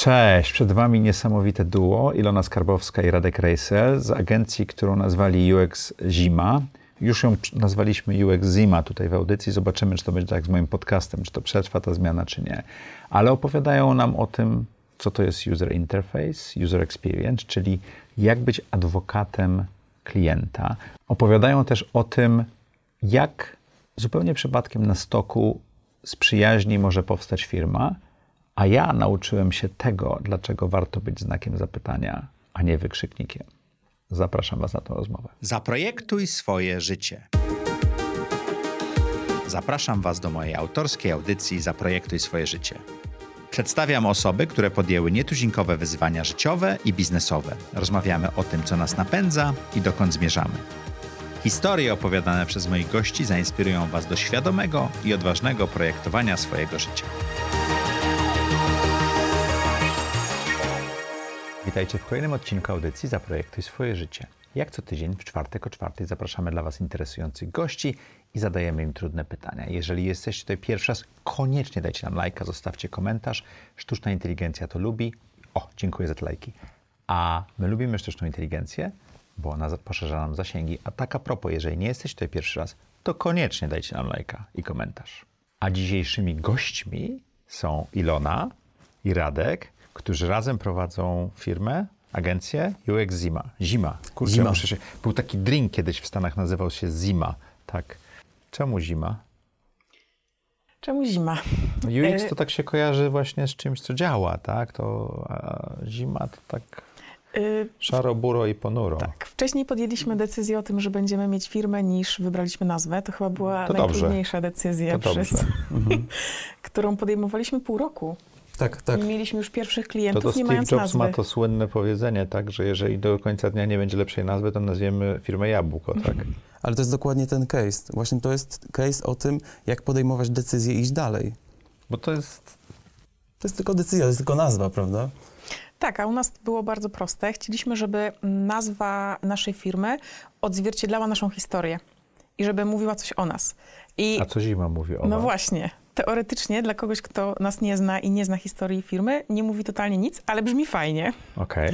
Cześć, przed Wami niesamowite duo Ilona Skarbowska i Radek Rejsel z agencji, którą nazwali UX Zima. Już ją nazwaliśmy UX Zima tutaj w audycji. Zobaczymy, czy to będzie tak z moim podcastem, czy to przetrwa ta zmiana, czy nie. Ale opowiadają nam o tym, co to jest user interface, user experience, czyli jak być adwokatem klienta. Opowiadają też o tym, jak zupełnie przypadkiem na stoku z przyjaźni może powstać firma, a ja nauczyłem się tego, dlaczego warto być znakiem zapytania, a nie wykrzyknikiem. Zapraszam Was na tę rozmowę. Zaprojektuj swoje życie. Zapraszam Was do mojej autorskiej audycji Zaprojektuj swoje życie. Przedstawiam osoby, które podjęły nietuzinkowe wyzwania życiowe i biznesowe. Rozmawiamy o tym, co nas napędza i dokąd zmierzamy. Historie opowiadane przez moich gości zainspirują Was do świadomego i odważnego projektowania swojego życia. Witajcie w kolejnym odcinku audycji Zaprojektuj swoje życie. Jak co tydzień w czwartek o czwartej zapraszamy dla Was interesujących gości i zadajemy im trudne pytania. Jeżeli jesteście tutaj pierwszy raz, koniecznie dajcie nam lajka, zostawcie komentarz. Sztuczna inteligencja to lubi. O, dziękuję za te lajki. A my lubimy sztuczną inteligencję, bo ona poszerza nam zasięgi. A tak a propos, jeżeli nie jesteście tutaj pierwszy raz, to koniecznie dajcie nam lajka i komentarz. A dzisiejszymi gośćmi są Ilona i Radek, którzy razem prowadzą firmę, agencję UX Zima. Zima. Kurczę, Zima. Był taki drink kiedyś w Stanach, nazywał się Zima. Tak. Czemu Zima? Czemu Zima? UX to tak się kojarzy właśnie z czymś, co działa, tak? A Zima to tak szaro, buro i ponuro. Tak. Wcześniej podjęliśmy decyzję o tym, że będziemy mieć firmę, niż wybraliśmy nazwę. To chyba była najtrudniejsza decyzja, którą podejmowaliśmy pół roku. Tak, tak. Mieliśmy już pierwszych klientów, to nie mając nazwy. To Steve Jobs ma to słynne powiedzenie, tak, że jeżeli do końca dnia nie będzie lepszej nazwy, to nazwiemy firmę Jabłko, tak? Ale to jest dokładnie ten case. Właśnie to jest case o tym, jak podejmować decyzję i iść dalej. Bo to jest... To jest tylko decyzja, to jest tylko nazwa, prawda? Tak, a u nas było bardzo proste. Chcieliśmy, żeby nazwa naszej firmy odzwierciedlała naszą historię i żeby mówiła coś o nas. A co Zima mówi o nas? No właśnie. Teoretycznie dla kogoś, kto nas nie zna i nie zna historii firmy, nie mówi totalnie nic, ale brzmi fajnie. Okay.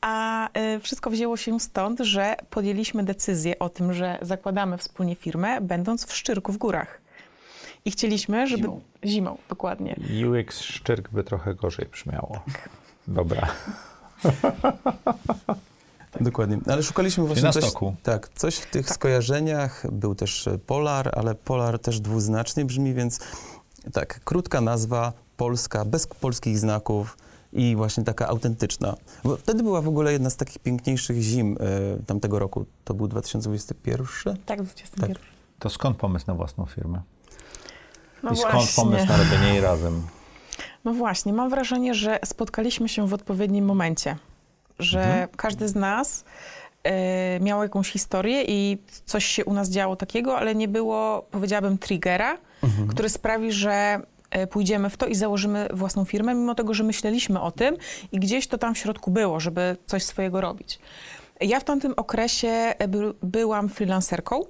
A wszystko wzięło się stąd, że podjęliśmy decyzję o tym, że zakładamy wspólnie firmę, będąc w Szczyrku w górach. I chcieliśmy, żeby... Zimą, dokładnie. UX Szczyrk by trochę gorzej brzmiało. Tak. Dobra. Tak. Dokładnie, ale szukaliśmy właśnie coś w tych skojarzeniach, był też Polar, ale Polar też dwuznacznie brzmi, więc tak, krótka nazwa, polska, bez polskich znaków i właśnie taka autentyczna. Bo wtedy była w ogóle jedna z takich piękniejszych zim tamtego roku, to był 2021? Tak, 2021. Tak. To skąd pomysł na własną firmę? No i skąd pomysł na robienie jej razem? No właśnie, mam wrażenie, że spotkaliśmy się w odpowiednim momencie. Że każdy z nas miał jakąś historię i coś się u nas działo takiego, ale nie było, powiedziałabym, trigera, który sprawi, że pójdziemy w to i założymy własną firmę, mimo tego, że myśleliśmy o tym i gdzieś to tam w środku było, żeby coś swojego robić. Ja w tamtym okresie byłam freelancerką.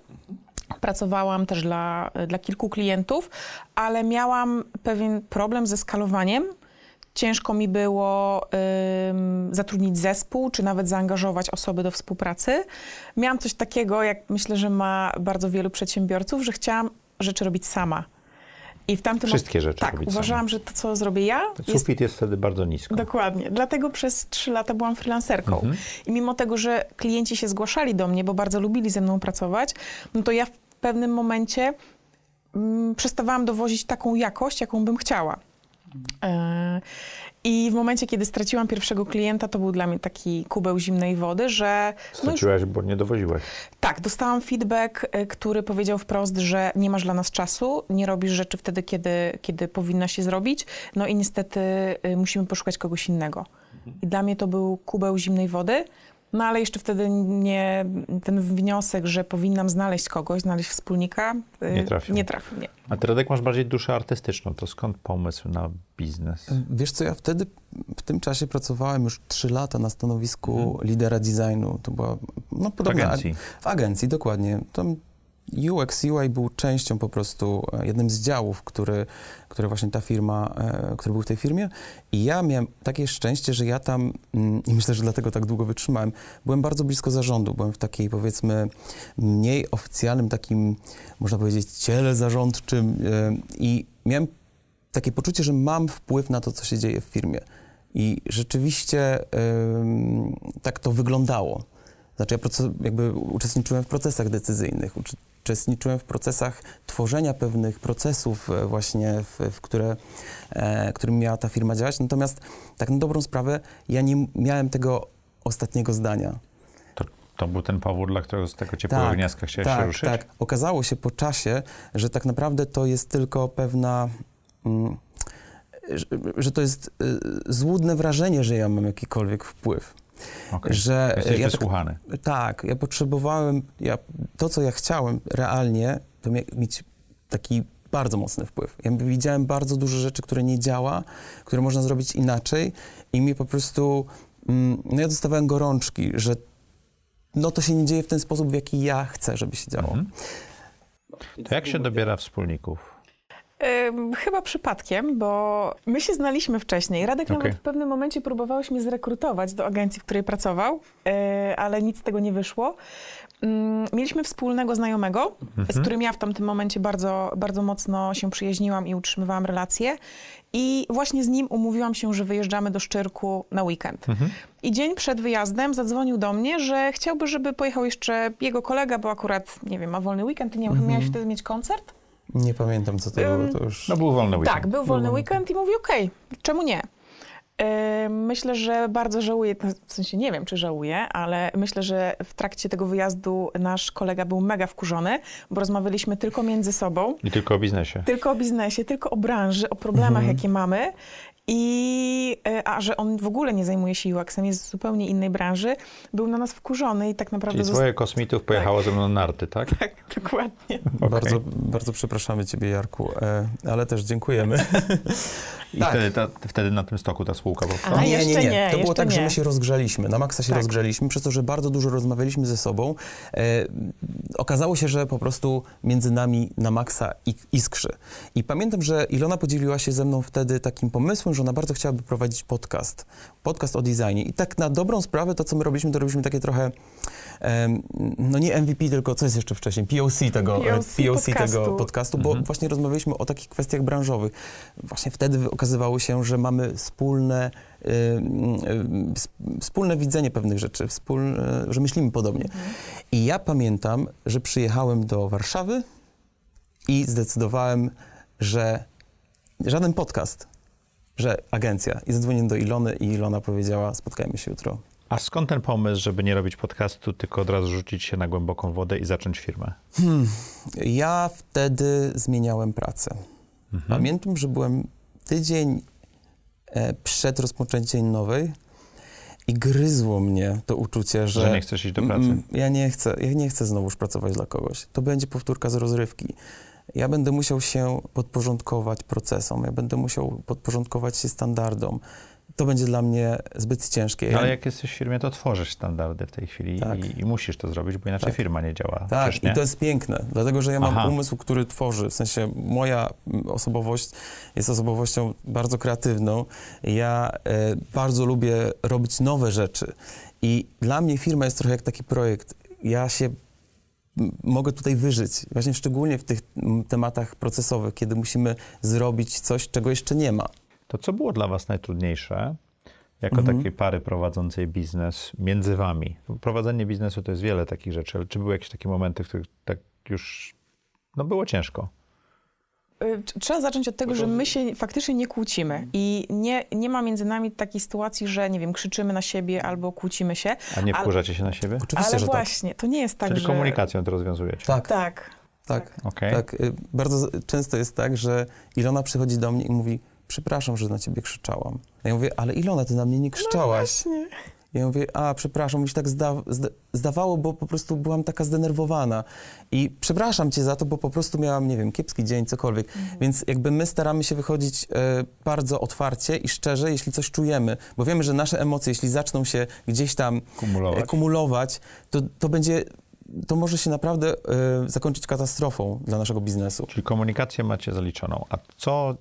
Pracowałam też dla kilku klientów, ale miałam pewien problem ze skalowaniem. Ciężko mi było zatrudnić zespół, czy nawet zaangażować osoby do współpracy. Miałam coś takiego, jak myślę, że ma bardzo wielu przedsiębiorców, że chciałam rzeczy robić sama. I w tamtym Wszystkie rzeczy tak, robić uważałam, sama. Że to, co zrobię ja... Sufit jest wtedy bardzo nisko. Dokładnie. Dlatego przez 3 lata byłam freelancerką. I mimo tego, że klienci się zgłaszali do mnie, bo bardzo lubili ze mną pracować, no to ja w pewnym momencie przestawałam dowozić taką jakość, jaką bym chciała. I w momencie, kiedy straciłam pierwszego klienta, to był dla mnie taki kubeł zimnej wody, że... Straciłaś, bo nie dowoziłaś. Tak, dostałam feedback, który powiedział wprost, że nie masz dla nas czasu, nie robisz rzeczy wtedy, kiedy powinna się zrobić, no i niestety musimy poszukać kogoś innego. I dla mnie to był kubeł zimnej wody, no ale jeszcze wtedy ten wniosek, że powinnam znaleźć kogoś, znaleźć wspólnika, nie trafił. A ty, Radek, masz bardziej duszę artystyczną, to skąd pomysł na biznes? Wiesz co, ja wtedy, w tym czasie pracowałem już 3 lata na stanowisku lidera designu. To była, podobna. W agencji, dokładnie. Tam UX, UI był częścią po prostu, jednym z działów, który właśnie ta firma, który był w tej firmie. I ja miałem takie szczęście, że ja tam, i myślę, że dlatego tak długo wytrzymałem, byłem bardzo blisko zarządu, byłem w takiej, powiedzmy, mniej oficjalnym takim, można powiedzieć, ciele zarządczym i miałem takie poczucie, że mam wpływ na to, co się dzieje w firmie. I rzeczywiście tak to wyglądało. Znaczy ja jakby uczestniczyłem w procesach decyzyjnych, uczestniczyłem w procesach tworzenia pewnych procesów właśnie, którym miała ta firma działać. Natomiast tak na dobrą sprawę ja nie miałem tego ostatniego zdania. To był ten powód, dla którego z tego ciepłego gniazdka chciałeś się ruszyć? Tak, okazało się po czasie, że tak naprawdę to jest tylko pewna... że to jest złudne wrażenie, że ja mam jakikolwiek wpływ. Okay. Że jesteś wysłuchany. Tak, ja potrzebowałem, to co ja chciałem realnie, to mieć taki bardzo mocny wpływ. Ja widziałem bardzo dużo rzeczy, które nie działa, które można zrobić inaczej i mi po prostu, ja dostawałem gorączki, że to się nie dzieje w ten sposób, w jaki ja chcę, żeby się działo. Mhm. To jak się dobiera wspólników? Chyba przypadkiem, bo my się znaliśmy wcześniej. Radek nawet w pewnym momencie próbowałeś mnie zrekrutować do agencji, w której pracował, ale nic z tego nie wyszło. Mieliśmy wspólnego znajomego, z którym ja w tamtym momencie bardzo, bardzo mocno się przyjaźniłam i utrzymywałam relacje. I właśnie z nim umówiłam się, że wyjeżdżamy do Szczyrku na weekend. I dzień przed wyjazdem zadzwonił do mnie, że chciałby, żeby pojechał jeszcze jego kolega, bo akurat, nie wiem, ma wolny weekend. Ty nie miałeś wtedy mieć koncert? Nie pamiętam, co to było, to już... No był wolny weekend. Tak, był wolny weekend i mówi, czemu nie? Myślę, że bardzo żałuję, w sensie nie wiem, czy żałuję, ale myślę, że w trakcie tego wyjazdu nasz kolega był mega wkurzony, bo rozmawialiśmy tylko między sobą. I tylko o biznesie. Tylko o biznesie, tylko o branży, o problemach, jakie mamy. A że on w ogóle nie zajmuje się UX-em, jest z zupełnie innej branży, był na nas wkurzony i tak naprawdę... Czyli twoje kosmitów pojechało ze mną narty, tak? Tak, dokładnie. Okay. Bardzo, bardzo przepraszamy ciebie, Jarku, ale też dziękujemy. I tak. wtedy na tym stoku ta spółka powstała? Nie. To było tak, że my się rozgrzaliśmy, na maksa się rozgrzaliśmy, przez to, że bardzo dużo rozmawialiśmy ze sobą. Okazało się, że po prostu między nami na maksa iskrzy. I pamiętam, że Ilona podzieliła się ze mną wtedy takim pomysłem, że ona bardzo chciałaby prowadzić podcast o designie. I tak na dobrą sprawę to, co my robiliśmy, to robiliśmy takie trochę, nie MVP, tylko co jest jeszcze wcześniej, POC tego podcastu, bo właśnie rozmawialiśmy o takich kwestiach branżowych. Właśnie wtedy okazywało się, że mamy wspólne widzenie pewnych rzeczy, że myślimy podobnie. I ja pamiętam, że przyjechałem do Warszawy i zdecydowałem, że żaden podcast, że agencja. I zadzwoniłem do Ilony i Ilona powiedziała, spotkajmy się jutro. A skąd ten pomysł, żeby nie robić podcastu, tylko od razu rzucić się na głęboką wodę i zacząć firmę? Ja wtedy zmieniałem pracę. Pamiętam, że byłem tydzień przed rozpoczęciem nowej i gryzło mnie to uczucie, że nie chcesz iść do pracy. Ja nie chcę znowuż pracować dla kogoś. To będzie powtórka z rozrywki. Ja będę musiał się podporządkować procesom, ja będę musiał podporządkować się standardom. To będzie dla mnie zbyt ciężkie. No, ale jak jesteś w firmie, to tworzysz standardy w tej chwili i musisz to zrobić, bo inaczej firma nie działa. Tak, nie? I to jest piękne, dlatego że ja mam umysł, który tworzy. W sensie moja osobowość jest osobowością bardzo kreatywną. Ja bardzo lubię robić nowe rzeczy i dla mnie firma jest trochę jak taki projekt. Ja się mogę tutaj wyżyć, właśnie szczególnie w tych tematach procesowych, kiedy musimy zrobić coś, czego jeszcze nie ma. To co było dla was najtrudniejsze, jako takiej pary prowadzącej biznes między wami? Prowadzenie biznesu to jest wiele takich rzeczy, ale czy były jakieś takie momenty, w których tak już było ciężko? Trzeba zacząć od tego, że my się faktycznie nie kłócimy i nie ma między nami takiej sytuacji, że nie wiem, krzyczymy na siebie albo kłócimy się. A nie wkurzacie się na siebie? Oczywiście, ale że właśnie, to nie jest tak, czyli komunikacją to rozwiązujecie? Tak. Bardzo często jest tak, że Ilona przychodzi do mnie i mówi, przepraszam, że na ciebie krzyczałam. Ja mówię, ale Ilona, ty na mnie nie krzyczałaś. No właśnie. Ja mówię, przepraszam, mi się tak zdawało, bo po prostu byłam taka zdenerwowana. I przepraszam cię za to, bo po prostu miałam, nie wiem, kiepski dzień, cokolwiek. Więc jakby my staramy się wychodzić bardzo otwarcie i szczerze, jeśli coś czujemy. Bo wiemy, że nasze emocje, jeśli zaczną się gdzieś tam kumulować, to będzie to może się naprawdę zakończyć katastrofą dla naszego biznesu. Czyli komunikację macie zaliczoną. A co,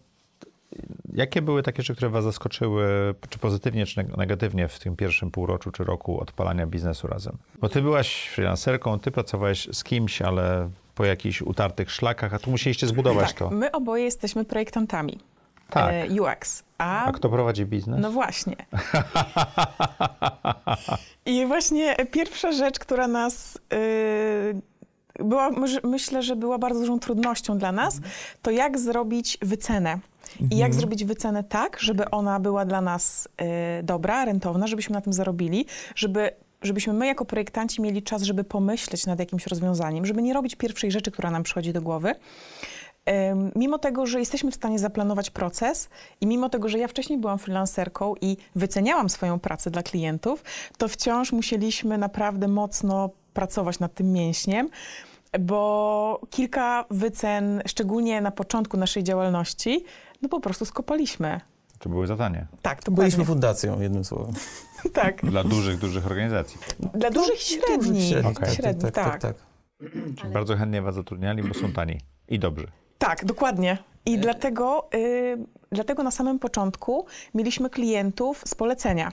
jakie były takie rzeczy, które was zaskoczyły, czy pozytywnie, czy negatywnie w tym pierwszym półroczu, czy roku odpalania biznesu razem? Bo ty byłaś freelancerką, ty pracowałeś z kimś, ale po jakichś utartych szlakach, a tu musieliście zbudować tak, to. My oboje jesteśmy projektantami. Tak. UX. A kto prowadzi biznes? No właśnie. I właśnie pierwsza rzecz, która nas była, myślę, że była bardzo dużą trudnością dla nas, to jak zrobić wycenę. I jak zrobić wycenę tak, żeby ona była dla nas dobra, rentowna, żebyśmy na tym zarobili, żebyśmy my jako projektanci mieli czas, żeby pomyśleć nad jakimś rozwiązaniem, żeby nie robić pierwszej rzeczy, która nam przychodzi do głowy. Mimo tego, że jesteśmy w stanie zaplanować proces i mimo tego, że ja wcześniej byłam freelancerką i wyceniałam swoją pracę dla klientów, to wciąż musieliśmy naprawdę mocno pracować nad tym mięśniem, bo kilka wycen, szczególnie na początku naszej działalności, no po prostu skopaliśmy. To były zadania. Tak, to byliśmy fundacją, jednym słowem. Tak. Dla dużych organizacji. Dla dużych i średnich. Okay. Tak. Bardzo chętnie was zatrudniali, bo są tani i dobrzy. Tak, dokładnie. I dlatego na samym początku mieliśmy klientów z polecenia.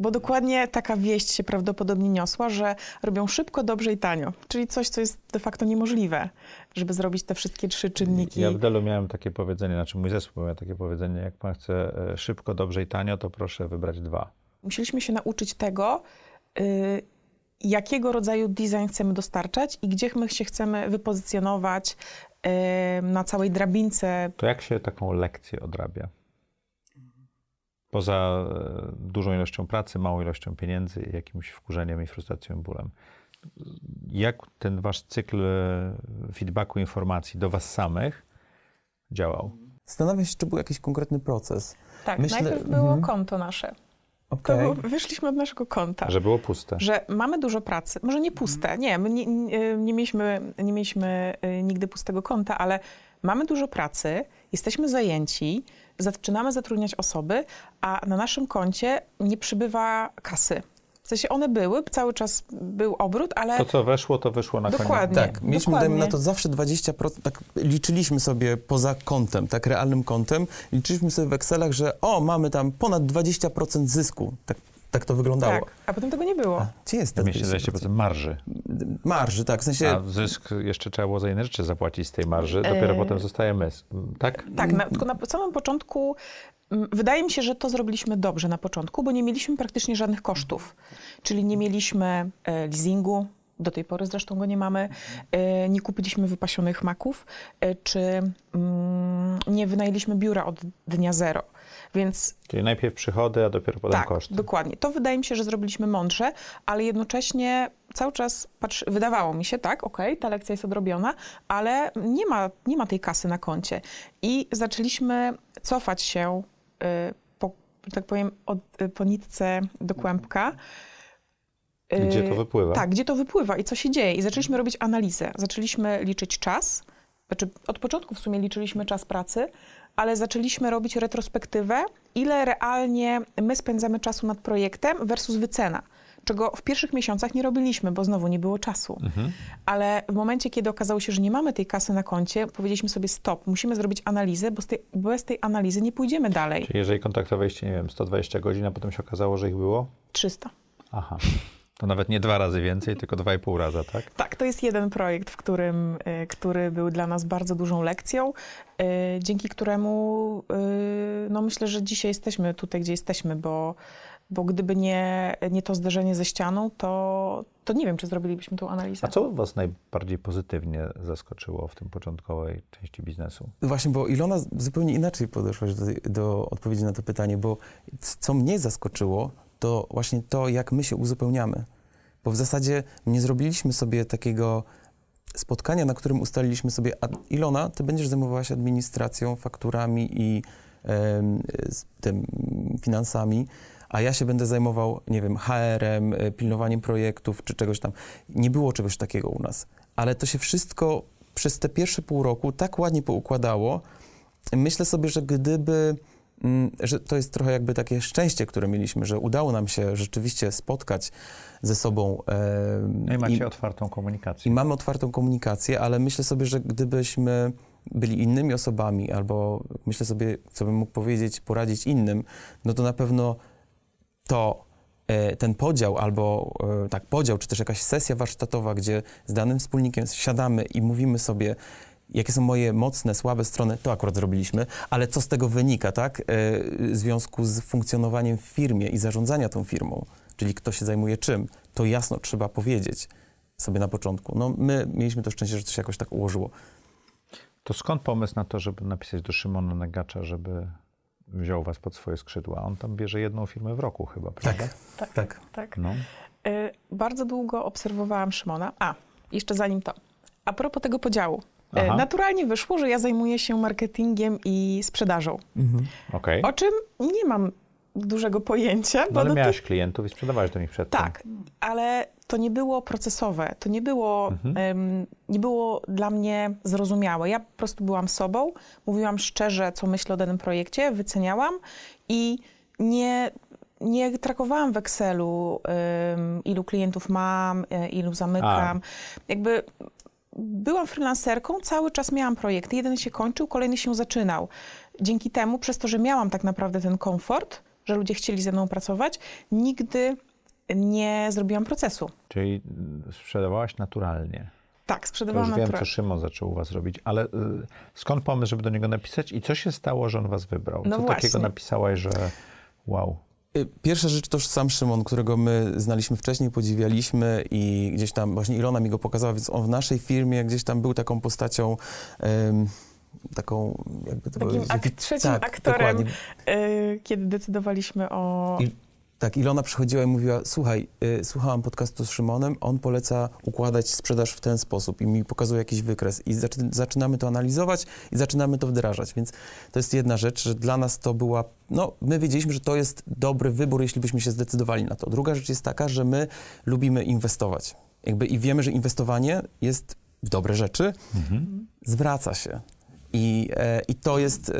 Bo dokładnie taka wieść się prawdopodobnie niosła, że robią szybko, dobrze i tanio. Czyli coś, co jest de facto niemożliwe, żeby zrobić te wszystkie trzy czynniki. Ja w Delu miałem takie powiedzenie, mój zespół miał takie powiedzenie, jak pan chce szybko, dobrze i tanio, to proszę wybrać dwa. Musieliśmy się nauczyć tego, jakiego rodzaju design chcemy dostarczać i gdzie my się chcemy wypozycjonować na całej drabince. To jak się taką lekcję odrabia? Poza dużą ilością pracy, małą ilością pieniędzy, jakimś wkurzeniem i frustracją, bólem. Jak ten wasz cykl feedbacku, informacji do was samych działał? Zastanawiam się, czy był jakiś konkretny proces. Tak, najpierw było konto nasze. Okay. To wyszliśmy od naszego konta. Że było puste. Że mamy dużo pracy. Może nie puste, nie. My nie mieliśmy nigdy pustego konta, ale mamy dużo pracy, jesteśmy zajęci, zaczynamy zatrudniać osoby, a na naszym koncie nie przybywa kasy. W sensie one były, cały czas był obrót, ale... To, co weszło, to wyszło na koniec. Dokładnie. Tak, mieliśmy, dajmy na to, zawsze 20%, tak liczyliśmy sobie poza kontem, tak realnym kontem, liczyliśmy sobie w Excelach, że mamy tam ponad 20% zysku. Tak to wyglądało. Tak, a potem tego nie było. Gdzie jest ten 20% marży? Marży, tak, w sensie... A zysk jeszcze trzeba było za inne rzeczy zapłacić z tej marży, dopiero potem zostaje mysk, tak? Tak, tylko na samym początku... Wydaje mi się, że to zrobiliśmy dobrze na początku, bo nie mieliśmy praktycznie żadnych kosztów. Czyli nie mieliśmy leasingu, do tej pory zresztą go nie mamy, nie kupiliśmy wypasionych maków, czy nie wynajęliśmy biura od dnia zero. Więc... Czyli najpierw przychody, a dopiero potem koszty. Tak, dokładnie. To wydaje mi się, że zrobiliśmy mądrze, ale jednocześnie cały czas wydawało mi się, tak, okej, ta lekcja jest odrobiona, ale nie ma tej kasy na koncie. I zaczęliśmy cofać się po nitce do kłębka. Gdzie to wypływa. Tak, gdzie to wypływa i co się dzieje. I zaczęliśmy robić analizę. Zaczęliśmy liczyć czas. Znaczy, od początku w sumie liczyliśmy czas pracy, ale zaczęliśmy robić retrospektywę, ile realnie my spędzamy czasu nad projektem versus wycena. Czego w pierwszych miesiącach nie robiliśmy, bo znowu nie było czasu. Mhm. Ale w momencie, kiedy okazało się, że nie mamy tej kasy na koncie, powiedzieliśmy sobie stop, musimy zrobić analizę, bo bez tej analizy nie pójdziemy dalej. Czyli jeżeli kontaktowaliście, 120 godzin, a potem się okazało, że ich było? 300. Aha. To nawet nie 2 razy więcej, tylko 2,5 razy, tak? Tak, to jest jeden projekt, który był dla nas bardzo dużą lekcją, dzięki któremu myślę, że dzisiaj jesteśmy tutaj, gdzie jesteśmy, bo gdyby nie to zderzenie ze ścianą, to nie wiem, czy zrobilibyśmy tą analizę. A co was najbardziej pozytywnie zaskoczyło w tym początkowej części biznesu? Właśnie, bo Ilona zupełnie inaczej podeszła do odpowiedzi na to pytanie, bo co mnie zaskoczyło, to właśnie to, jak my się uzupełniamy. Bo w zasadzie nie zrobiliśmy sobie takiego spotkania, na którym ustaliliśmy sobie, Ilona, ty będziesz zajmowała się administracją, fakturami i tym finansami, a ja się będę zajmował, nie wiem, HR-em, pilnowaniem projektów czy czegoś tam. Nie było czegoś takiego u nas. Ale to się wszystko przez te pierwsze pół roku tak ładnie poukładało. Myślę sobie, że gdyby że to jest trochę jakby takie szczęście, które mieliśmy, że udało nam się rzeczywiście spotkać ze sobą. I macie otwartą komunikację. I mamy otwartą komunikację, ale myślę sobie, że gdybyśmy byli innymi osobami, albo myślę sobie, co bym mógł powiedzieć, poradzić innym, no to na pewno ten podział, albo tak, podział, czy też jakaś sesja warsztatowa, gdzie z danym wspólnikiem siadamy i mówimy sobie, jakie są moje mocne, słabe strony, to akurat zrobiliśmy, ale co z tego wynika, tak, w związku z funkcjonowaniem w firmie i zarządzania tą firmą, czyli kto się zajmuje czym, to jasno trzeba powiedzieć sobie na początku. No my mieliśmy to szczęście, że to się jakoś tak ułożyło. To skąd pomysł na to, żeby napisać do Szymona Negacza, żeby wziął was pod swoje skrzydła? On tam bierze jedną firmę w roku chyba, prawda? Tak. No. Bardzo długo obserwowałam Szymona. Jeszcze zanim to. A propos tego podziału. Naturalnie wyszło, że ja zajmuję się marketingiem i sprzedażą. Mhm. Okay. O czym nie mam dużego pojęcia. No, ale miałaś klientów i sprzedawałeś do nich przedtem. Tak, ale to nie było procesowe, to nie było, nie było dla mnie zrozumiałe. Ja po prostu byłam sobą, mówiłam szczerze, co myślę o danym projekcie, wyceniałam i nie trakowałam w Excelu, ilu klientów mam, ilu zamykam. Jakby byłam freelancerką, cały czas miałam projekty. Jeden się kończył, kolejny się zaczynał. Dzięki temu, przez to, że miałam tak naprawdę ten komfort, że ludzie chcieli ze mną pracować, nigdy nie zrobiłam procesu. Czyli sprzedawałaś naturalnie. Tak, sprzedawałam naturalnie. Wiem, co Szymon zaczął u was robić, ale skąd pomysł, żeby do niego napisać i co się stało, że on was wybrał? No co właśnie takiego napisałaś, że wow? Pierwsza rzecz to sam Szymon, którego my znaliśmy wcześniej, podziwialiśmy i gdzieś tam właśnie Ilona mi go pokazała, więc on w naszej firmie gdzieś tam był taką postacią, taką jakby to było... Trzecim aktorem, kiedy decydowaliśmy o... Tak, Ilona przychodziła i mówiła, słuchaj, słuchałam podcastu z Szymonem, on poleca układać sprzedaż w ten sposób i mi pokazuje jakiś wykres i zaczynamy to analizować i zaczynamy to wdrażać, więc to jest jedna rzecz, że dla nas to była, no my wiedzieliśmy, że to jest dobry wybór, jeśli byśmy się zdecydowali na to. Druga rzecz jest taka, że my lubimy inwestować jakby i wiemy, że inwestowanie jest w dobre rzeczy, zwraca się i to jest...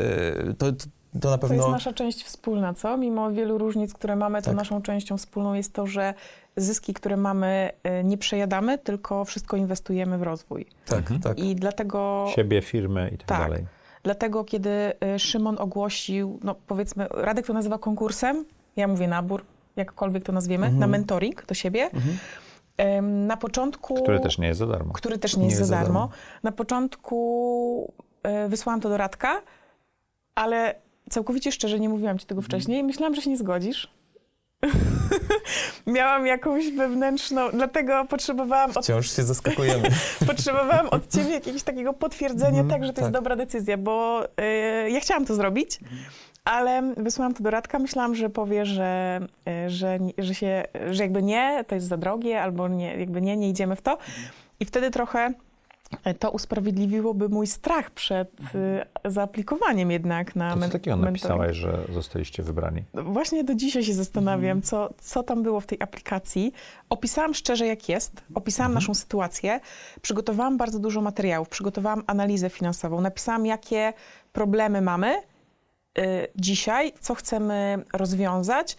To na pewno... To jest nasza część wspólna, co? Mimo wielu różnic, które mamy, to naszą częścią wspólną jest to, że zyski, które mamy, nie przejadamy, tylko wszystko inwestujemy w rozwój. Tak. I dlatego... Siebie, firmy i tak dalej. Dlatego, kiedy Szymon ogłosił, no powiedzmy, Radek to nazywa konkursem, ja mówię nabór, jakkolwiek to nazwiemy, na mentoring do siebie. Na początku... Który też nie jest za darmo. Na początku wysłałam to do Radka, ale... Całkowicie szczerze, nie mówiłam ci tego wcześniej. Myślałam, że się nie zgodzisz. Miałam jakąś wewnętrzną... Dlatego potrzebowałam... Wciąż się zaskakujemy. Potrzebowałam od ciebie jakiegoś takiego potwierdzenia, że to jest dobra decyzja, bo ja chciałam to zrobić, ale wysłałam to do Radka. Myślałam, że powie, że jakby nie, to jest za drogie, albo nie, jakby nie idziemy w to. I wtedy trochę... To usprawiedliwiłoby mój strach przed zaaplikowaniem jednak na mentoring. Co takiego napisałaś, że zostaliście wybrani? Właśnie do dzisiaj się zastanawiam, co tam było w tej aplikacji. Opisałam szczerze, jak jest. Opisałam naszą sytuację. Przygotowałam bardzo dużo materiałów. Przygotowałam analizę finansową. Napisałam, jakie problemy mamy dzisiaj, co chcemy rozwiązać.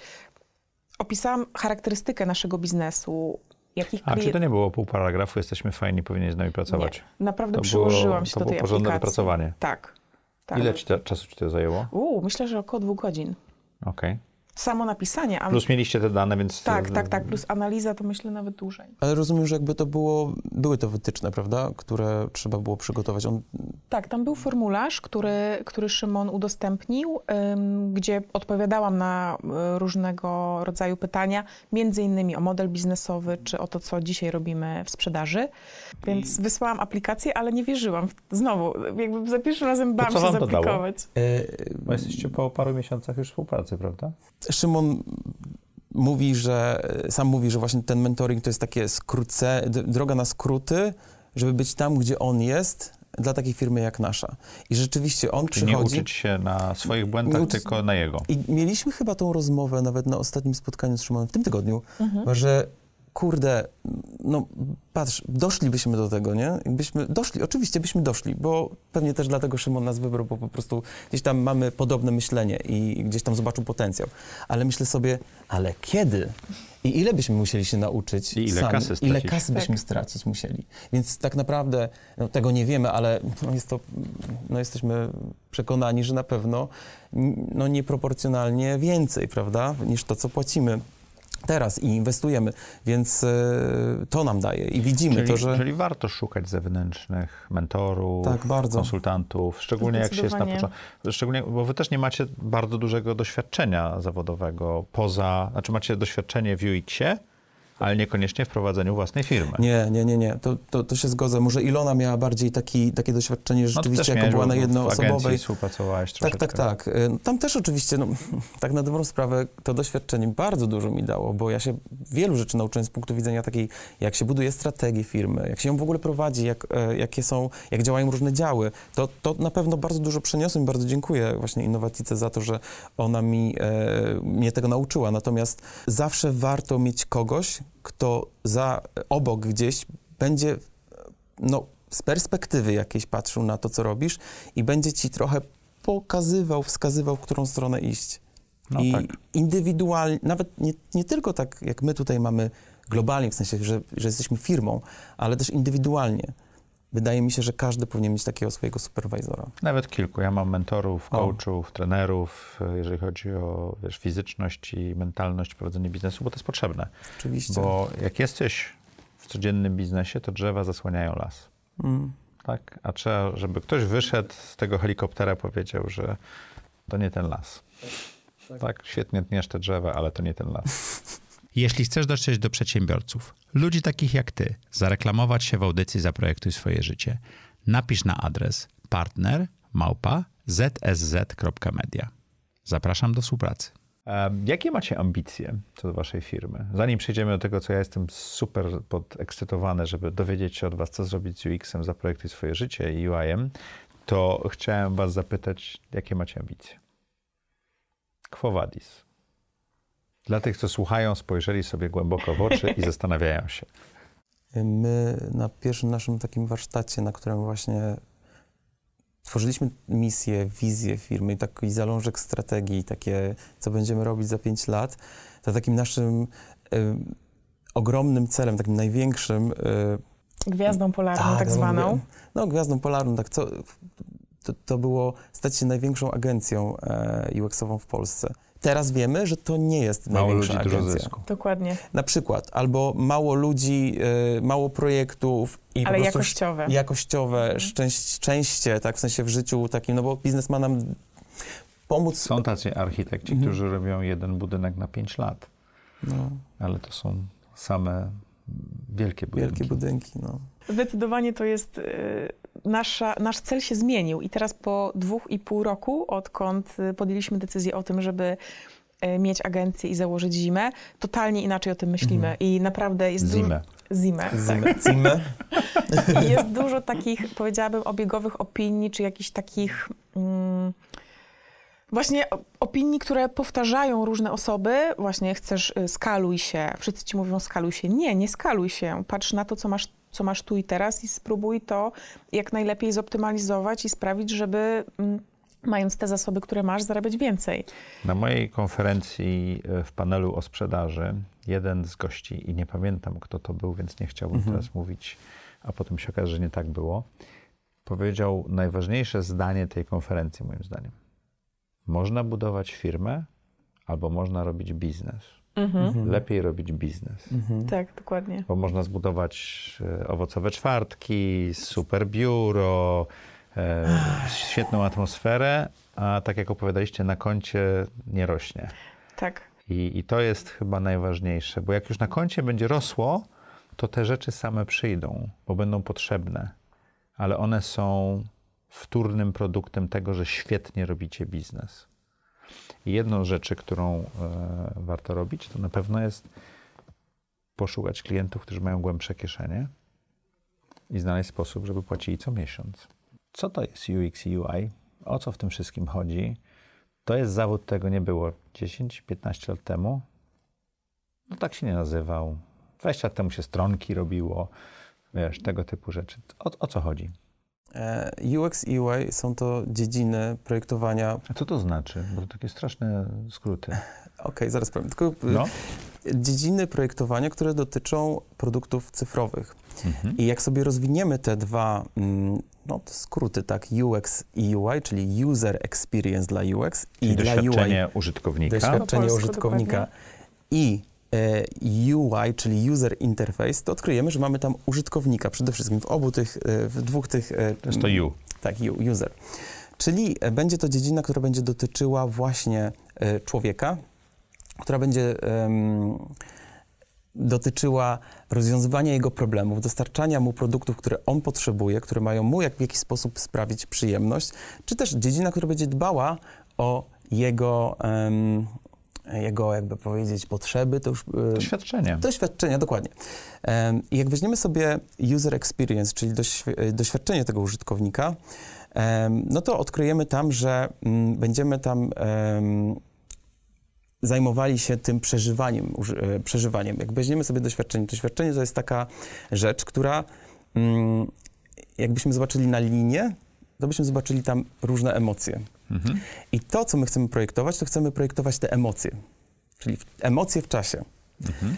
Opisałam charakterystykę naszego biznesu. Czyli to nie było pół paragrafu, jesteśmy fajni, powinien z nami pracować. Nie, naprawdę to przyłożyłam się do tej aplikacji. To było porządne wypracowanie. Tak. Ile czasu ci to zajęło? Myślę, że około 2 godzin. Okej. Samo napisanie. Plus mieliście te dane, więc... Tak. Plus analiza to myślę nawet dłużej. Ale rozumiem, że jakby to były to wytyczne, prawda? Które trzeba było przygotować. Tak, tam był formularz, który Szymon udostępnił, gdzie odpowiadałam na różnego rodzaju pytania, między innymi o model biznesowy, czy o to, co dzisiaj robimy w sprzedaży. Więc wysłałam aplikację, ale nie wierzyłam. Znowu, jakby za pierwszym razem bałam się zaaplikować. Bo jesteście po paru miesiącach już współpracy, prawda? Szymon mówi, że właśnie ten mentoring to jest takie droga na skróty, żeby być tam, gdzie on jest, dla takiej firmy jak nasza. I rzeczywiście on przychodzi... Nie uczyć się na swoich błędach, tylko na jego. I mieliśmy chyba tą rozmowę nawet na ostatnim spotkaniu z Szymonem w tym tygodniu, że kurde, no patrz, doszlibyśmy do tego, nie? Jakbyśmy doszli, oczywiście byśmy doszli, bo pewnie też dlatego Szymon nas wybrał, bo po prostu gdzieś tam mamy podobne myślenie i gdzieś tam zobaczył potencjał. Ale myślę sobie, ale kiedy? I ile byśmy musieli się nauczyć i ile kasy byśmy stracić musieli. Więc tak naprawdę no, tego nie wiemy, ale no, jest to, no, jesteśmy przekonani, że na pewno no, nieproporcjonalnie więcej, prawda, niż to, co płacimy teraz i inwestujemy, więc to nam daje i widzimy to, że... Czyli warto szukać zewnętrznych mentorów, tak, konsultantów, szczególnie jak się jest na początku. Szczególnie, bo wy też nie macie bardzo dużego doświadczenia zawodowego poza... Znaczy macie doświadczenie w UX-ie, ale niekoniecznie w prowadzeniu własnej firmy. Nie. To się zgodzę. Może Ilona miała bardziej takie doświadczenie rzeczywiście, jako była na jednoosobowej. W agencji współpracowałaś troszeczkę. Tak. Tam też oczywiście, no, tak na dobrą sprawę, to doświadczenie bardzo dużo mi dało, bo ja się wielu rzeczy nauczyłem z punktu widzenia takiej, jak się buduje strategię firmy, jak się ją w ogóle prowadzi, jak działają różne działy. To na pewno bardzo dużo przeniosłem i bardzo dziękuję właśnie Innowatice za to, że ona mnie tego nauczyła. Natomiast zawsze warto mieć kogoś, kto obok gdzieś będzie no, z perspektywy jakiejś patrzył na to, co robisz i będzie ci trochę pokazywał, wskazywał, w którą stronę iść. No i tak. Indywidualnie, nawet nie tylko tak, jak my tutaj mamy globalnie, w sensie, że jesteśmy firmą, ale też indywidualnie. Wydaje mi się, że każdy powinien mieć takiego swojego superwizora. Nawet kilku. Ja mam mentorów, coachów, trenerów, jeżeli chodzi o fizyczność i mentalność prowadzenia biznesu, bo to jest potrzebne. Oczywiście. Bo jak jesteś w codziennym biznesie, to drzewa zasłaniają las. Tak? A trzeba, żeby ktoś wyszedł z tego helikoptera, powiedział, że to nie ten las. Tak, świetnie tniesz te drzewa, ale to nie ten las. Jeśli chcesz dotrzeć do przedsiębiorców, ludzi takich jak ty, zareklamować się w audycji Zaprojektuj swoje życie, napisz na adres partner@zsz.media. Zapraszam do współpracy. Jakie macie ambicje co do waszej firmy? Zanim przejdziemy do tego, co ja jestem super podekscytowany, żeby dowiedzieć się od was, co zrobić z UX-em, Zaprojektuj swoje życie i UI-em, to chciałem was zapytać, jakie macie ambicje? Quo vadis? Dla tych, co słuchają, spojrzeli sobie głęboko w oczy i zastanawiają się. My na pierwszym naszym takim warsztacie, na którym właśnie tworzyliśmy misję, wizję firmy i taki zalążek strategii, takie, co będziemy robić za 5 lat, to takim naszym ogromnym celem, takim największym... Gwiazdą polarną tak zwaną. No gwiazdą polarną, tak co... To było stać się największą agencją UX-ową w Polsce. Teraz wiemy, że to nie jest mało największa ludzi, agencja. Dużo zysku. Dokładnie. Na przykład, albo mało ludzi, mało projektów. Ale jakościowe. Jakościowe, szczęście, tak w sensie w życiu takim, no bo biznesmanom pomóc... Są tacy architekci, którzy robią jeden budynek na 5 lat. No. Ale to są same wielkie budynki. Wielkie budynki, no. Zdecydowanie to jest... Nasz cel się zmienił i teraz po 2,5 roku, odkąd podjęliśmy decyzję o tym, żeby mieć agencję i założyć Zimę, totalnie inaczej o tym myślimy. I naprawdę jest Zimę. I jest dużo takich, powiedziałabym, obiegowych opinii, czy jakichś takich właśnie opinii, które powtarzają różne osoby. Właśnie chcesz, skaluj się. Wszyscy ci mówią, skaluj się. Nie skaluj się. Patrz na to, co masz tu i teraz i spróbuj to jak najlepiej zoptymalizować i sprawić, żeby mając te zasoby, które masz, zarabiać więcej. Na mojej konferencji w panelu o sprzedaży jeden z gości, i nie pamiętam kto to był, więc nie chciałbym teraz mówić, a potem się okaże, że nie tak było, powiedział najważniejsze zdanie tej konferencji moim zdaniem. Można budować firmę albo można robić biznes. Lepiej robić biznes. Tak, dokładnie. Bo można zbudować owocowe czwartki, super biuro, świetną atmosferę, a tak jak opowiadaliście, na koncie nie rośnie. Tak. I to jest chyba najważniejsze, bo jak już na koncie będzie rosło, to te rzeczy same przyjdą, bo będą potrzebne, ale one są wtórnym produktem tego, że świetnie robicie biznes. I jedną z rzeczy, którą warto robić, to na pewno jest poszukać klientów, którzy mają głębsze kieszenie i znaleźć sposób, żeby płacili co miesiąc. Co to jest UX i UI? O co w tym wszystkim chodzi? To jest zawód, tego nie było 10-15 lat temu. No tak się nie nazywał. 20 lat temu się stronki robiło, wiesz, tego typu rzeczy. O co chodzi? UX i UI są to dziedziny projektowania. A co to znaczy? Bo to takie straszne skróty. Okej, zaraz powiem. Tylko dziedziny projektowania, które dotyczą produktów cyfrowych. Mhm. I jak sobie rozwiniemy te dwa skróty, tak, UX i UI, czyli User Experience dla UX i dla UI. Doświadczenie użytkownika. I UI, czyli User Interface, to odkryjemy, że mamy tam użytkownika przede wszystkim w dwóch tych... To jest to U. Tak, User. Czyli będzie to dziedzina, która będzie dotyczyła właśnie człowieka, która będzie dotyczyła rozwiązywania jego problemów, dostarczania mu produktów, które on potrzebuje, które mają mu w jakiś sposób sprawić przyjemność, czy też dziedzina, która będzie dbała o jego, jakby powiedzieć, potrzeby, to już... Doświadczenia, dokładnie. I jak weźmiemy sobie user experience, czyli doświadczenie tego użytkownika, no to odkryjemy tam, że będziemy tam zajmowali się tym przeżywaniem. Jak weźmiemy sobie doświadczenie to jest taka rzecz, która jakbyśmy zobaczyli na linie, to byśmy zobaczyli tam różne emocje. Mhm. I to, co my chcemy projektować, to chcemy projektować te emocje, czyli emocje w czasie. Mhm.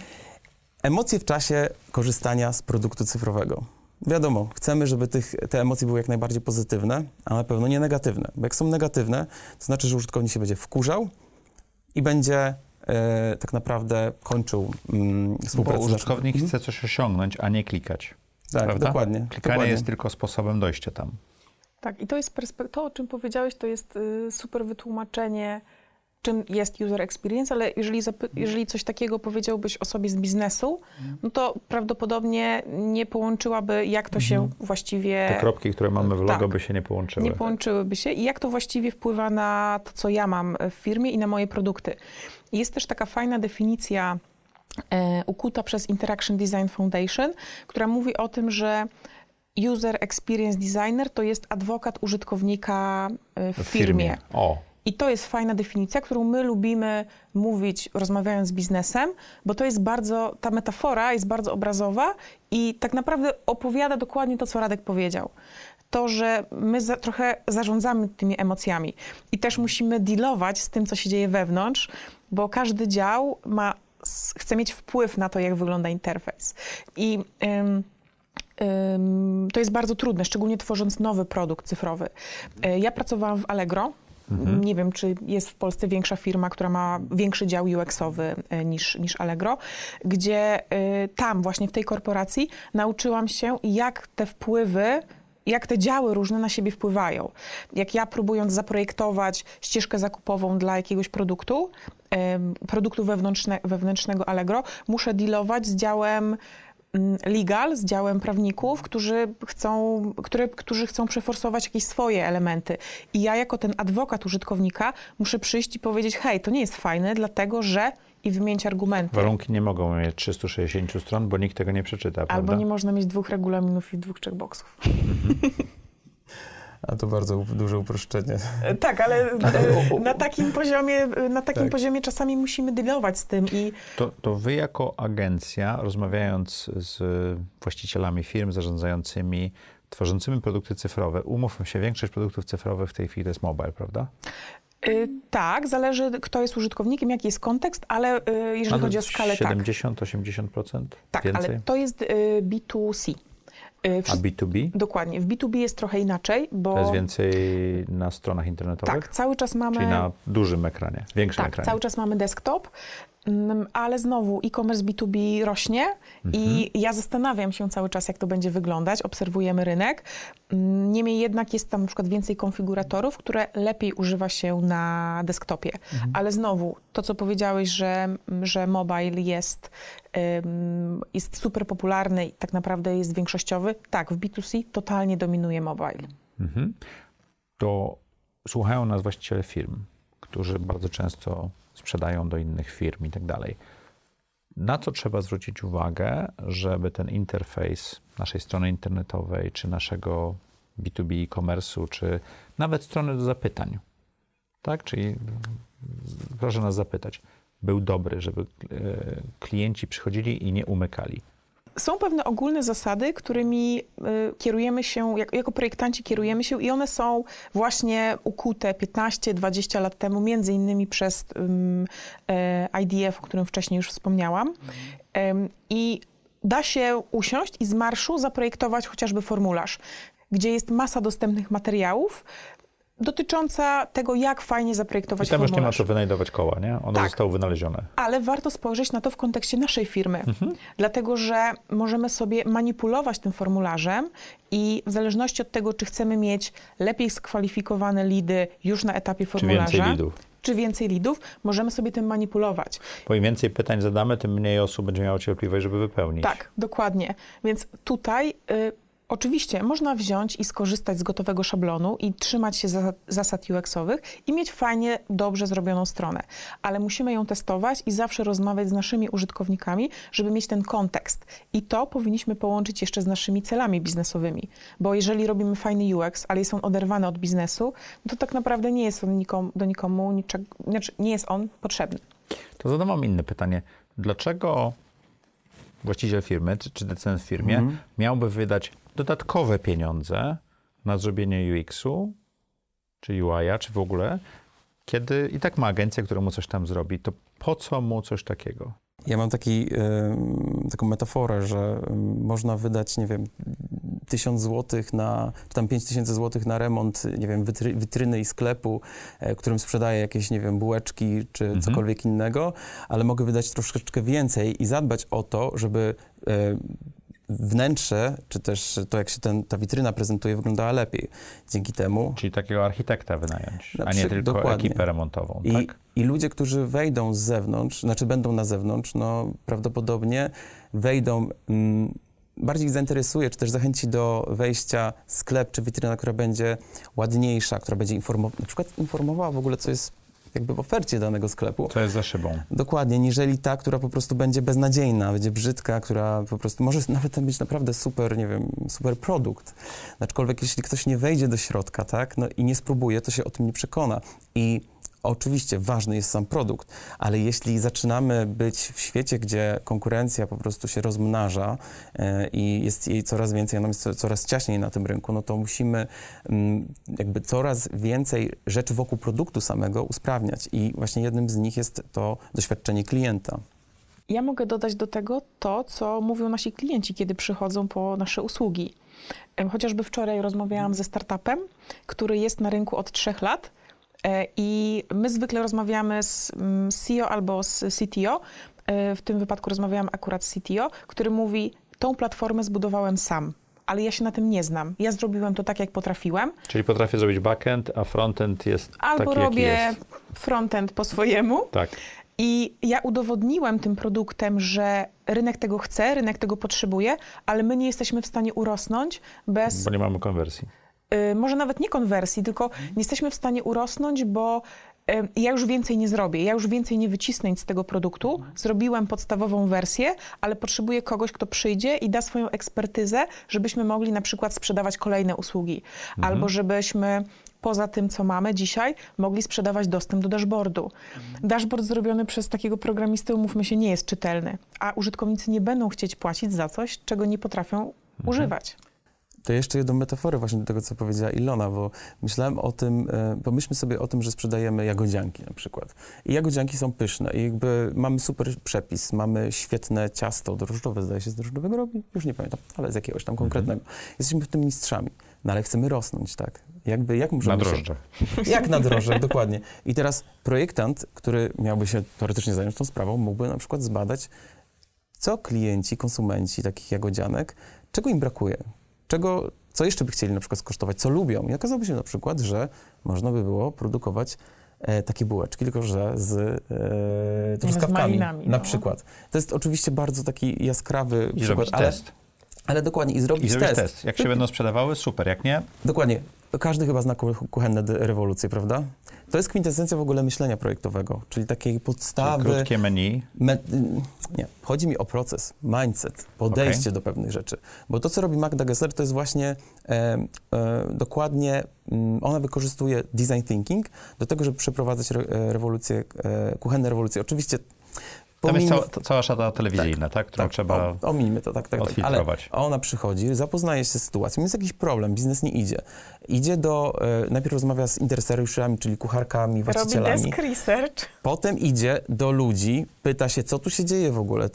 Emocje w czasie korzystania z produktu cyfrowego. Wiadomo, chcemy, żeby te emocje były jak najbardziej pozytywne, a na pewno nie negatywne, bo jak są negatywne, to znaczy, że użytkownik się będzie wkurzał i będzie tak naprawdę kończył współpracę. Bo użytkownik chce coś osiągnąć, a nie klikać. Tak, prawda? Dokładnie. Klikanie jest tylko sposobem dojścia tam. Tak, i to jest to, o czym powiedziałeś, to jest super wytłumaczenie, czym jest user experience, ale jeżeli coś takiego powiedziałbyś osobie z biznesu, no to prawdopodobnie nie połączyłaby, jak to się właściwie... Te kropki, które mamy w logo, by się nie połączyły. Nie połączyłyby się i jak to właściwie wpływa na to, co ja mam w firmie i na moje produkty. Jest też taka fajna definicja ukuta przez Interaction Design Foundation, która mówi o tym, że User Experience Designer to jest adwokat użytkownika w firmie. O. I to jest fajna definicja, którą my lubimy mówić, rozmawiając z biznesem, bo to jest bardzo, ta metafora jest bardzo obrazowa i tak naprawdę opowiada dokładnie to, co Radek powiedział. To, że my trochę zarządzamy tymi emocjami i też musimy dealować z tym, co się dzieje wewnątrz, bo każdy dział chce mieć wpływ na to, jak wygląda interfejs. I to jest bardzo trudne, szczególnie tworząc nowy produkt cyfrowy. Ja pracowałam w Allegro. Mhm. Nie wiem, czy jest w Polsce większa firma, która ma większy dział UX-owy niż Allegro, gdzie tam właśnie w tej korporacji nauczyłam się, jak te działy różne na siebie wpływają. Jak ja próbując zaprojektować ścieżkę zakupową dla jakiegoś produktu wewnętrznego Allegro, muszę dealować z działem legal, z działem prawników, którzy chcą przeforsować jakieś swoje elementy. I ja jako ten adwokat użytkownika muszę przyjść i powiedzieć, hej, to nie jest fajne, dlatego że... i wymienić argumenty. Warunki nie mogą mieć 360 stron, bo nikt tego nie przeczyta, prawda? Albo nie można mieć 2 regulaminów i 2 checkboxów. A to bardzo duże uproszczenie. Tak, ale na takim poziomie czasami musimy dealować z tym. To wy jako agencja, rozmawiając z właścicielami firm zarządzającymi, tworzącymi produkty cyfrowe, umówmy się, większość produktów cyfrowych w tej chwili to jest mobile, prawda? Tak, zależy kto jest użytkownikiem, jaki jest kontekst, ale jeżeli chodzi o skalę, 70-80%? Tak, więcej? Ale to jest B2C. A B2B? Dokładnie. W B2B jest trochę inaczej, bo... To jest więcej na stronach internetowych? Tak, cały czas mamy... Czyli na dużym ekranie, większym ekranie. Tak, cały czas mamy desktop, ale znowu e-commerce B2B rośnie i ja zastanawiam się cały czas, jak to będzie wyglądać. Obserwujemy rynek. Niemniej jednak jest tam na przykład więcej konfiguratorów, które lepiej używa się na desktopie. Mhm. Ale znowu, to co powiedziałeś, że mobile jest super popularny i tak naprawdę jest większościowy. Tak, w B2C totalnie dominuje mobile. Mhm. To słuchają nas właściciele firm, którzy bardzo często sprzedają do innych firm i tak dalej. Na co trzeba zwrócić uwagę, żeby ten interfejs naszej strony internetowej, czy naszego B2B e-commerce'u, czy nawet strony do zapytań, tak? Czyli proszę nas zapytać, był dobry, żeby klienci przychodzili i nie umykali. Są pewne ogólne zasady, którymi kierujemy się, jako projektanci kierujemy się i one są właśnie ukute 15-20 lat temu, między innymi przez IDF, o którym wcześniej już wspomniałam. I da się usiąść i z marszu zaprojektować chociażby formularz, gdzie jest masa dostępnych materiałów dotycząca tego, jak fajnie zaprojektować formularz. I tam już nie ma co wynajdować koła, nie? Ono zostało wynalezione. Ale warto spojrzeć na to w kontekście naszej firmy, dlatego że możemy sobie manipulować tym formularzem i w zależności od tego, czy chcemy mieć lepiej skwalifikowane lidy już na etapie formularza, czy więcej lidów, możemy sobie tym manipulować. Bo im więcej pytań zadamy, tym mniej osób będzie miało cierpliwość, żeby wypełnić. Tak, dokładnie. Więc tutaj oczywiście można wziąć i skorzystać z gotowego szablonu i trzymać się zasad UX-owych i mieć fajnie, dobrze zrobioną stronę. Ale musimy ją testować i zawsze rozmawiać z naszymi użytkownikami, żeby mieć ten kontekst. I to powinniśmy połączyć jeszcze z naszymi celami biznesowymi. Bo jeżeli robimy fajny UX, ale jest on oderwany od biznesu, to tak naprawdę nie jest on nikomu potrzebny. To zadam wam inne pytanie. Dlaczego właściciel firmy, czy decydent w firmie miałby wydać dodatkowe pieniądze na zrobienie UX-u, czy UI-a, czy w ogóle, kiedy i tak ma agencję, która mu coś tam zrobi, to po co mu coś takiego? Ja mam taką metaforę, że można wydać, nie wiem, 1000 złotych na, czy tam 5000 złotych na remont, nie wiem, witryny i sklepu, którym sprzedaję jakieś, nie wiem, bułeczki, czy cokolwiek innego, ale mogę wydać troszeczkę więcej i zadbać o to, żeby wnętrze, czy też to, jak się ta witryna prezentuje, wyglądała lepiej dzięki temu. Czyli takiego architekta wynająć, a nie tylko ekipę remontową, tak? I ludzie, którzy wejdą z zewnątrz, znaczy będą na zewnątrz, no prawdopodobnie wejdą, bardziej ich zainteresuje, czy też zachęci do wejścia sklep, czy witryna, która będzie ładniejsza, która będzie informowała w ogóle, co jest jakby w ofercie danego sklepu. To jest za szybą. Dokładnie, niżeli ta, która po prostu będzie beznadziejna, będzie brzydka, która po prostu może nawet być naprawdę super, nie wiem, super produkt. Aczkolwiek jeśli ktoś nie wejdzie do środka, tak, no i nie spróbuje, to się o tym nie przekona. I oczywiście ważny jest sam produkt, ale jeśli zaczynamy być w świecie, gdzie konkurencja po prostu się rozmnaża i jest jej coraz więcej, a nam jest coraz ciaśniej na tym rynku, no to musimy jakby coraz więcej rzeczy wokół produktu samego usprawniać i właśnie jednym z nich jest to doświadczenie klienta. Ja mogę dodać do tego to, co mówią nasi klienci, kiedy przychodzą po nasze usługi. Chociażby wczoraj rozmawiałam ze startupem, który jest na rynku od 3 lat, i my zwykle rozmawiamy z CEO albo z CTO, w tym wypadku rozmawiałam akurat z CTO, który mówi, tą platformę zbudowałem sam, ale ja się na tym nie znam. Ja zrobiłem to tak, jak potrafiłem. Czyli potrafię zrobić backend, a frontend jest taki, jaki jest. Albo robię frontend po swojemu. Tak. I ja udowodniłem tym produktem, że rynek tego chce, rynek tego potrzebuje, ale my nie jesteśmy w stanie urosnąć bez... Bo nie mamy konwersji. Może nawet nie konwersji, tylko nie jesteśmy w stanie urosnąć, bo ja już więcej nie zrobię, ja już więcej nie wycisnę z tego produktu. Zrobiłem podstawową wersję, ale potrzebuję kogoś, kto przyjdzie i da swoją ekspertyzę, żebyśmy mogli na przykład sprzedawać kolejne usługi. Albo żebyśmy poza tym, co mamy dzisiaj, mogli sprzedawać dostęp do dashboardu. Dashboard zrobiony przez takiego programistę, umówmy się, nie jest czytelny, a użytkownicy nie będą chcieć płacić za coś, czego nie potrafią używać. To jeszcze jedną metaforę właśnie do tego, co powiedziała Ilona, bo myślałem o tym, pomyślmy sobie o tym, że sprzedajemy jagodzianki na przykład. I jagodzianki są pyszne i jakby mamy super przepis, mamy świetne ciasto drożdżowe, zdaje się, z drożdżowego robi, już nie pamiętam, ale z jakiegoś tam konkretnego. Jesteśmy w tym mistrzami, no ale chcemy rosnąć, tak? Jak możemy na drożdżach. Jak na drożdżach, dokładnie. I teraz projektant, który miałby się teoretycznie zająć tą sprawą, mógłby na przykład zbadać, co klienci, konsumenci takich jagodzianek, czego im brakuje. Co jeszcze by chcieli na przykład skosztować, co lubią. I okazałoby się na przykład, że można by było produkować takie bułeczki, tylko że z truskawkami malinami, na przykład. To jest oczywiście bardzo taki jaskrawy przykład, ale dokładnie, i zrobić test. Jak się będą sprzedawały, super, jak nie? Dokładnie. Każdy chyba zna kuchenne rewolucje, prawda? To jest kwintesencja w ogóle myślenia projektowego, czyli takiej podstawy... Krótkie menu? Nie, chodzi mi o proces, mindset, podejście do pewnych rzeczy. Bo to, co robi Magda Gessler, to jest właśnie dokładnie... Ona wykorzystuje design thinking do tego, żeby przeprowadzać kuchenne rewolucje. Oczywiście... Tam jest cała szata telewizyjna, którą trzeba omijmy to, odfiltrować. Ale ona przychodzi, zapoznaje się z sytuacją, jest jakiś problem, biznes nie idzie. Idzie najpierw rozmawia z interesariuszami, czyli kucharkami, właścicielami. Robi desk research. Potem idzie do ludzi, pyta się, co tu się dzieje w ogóle,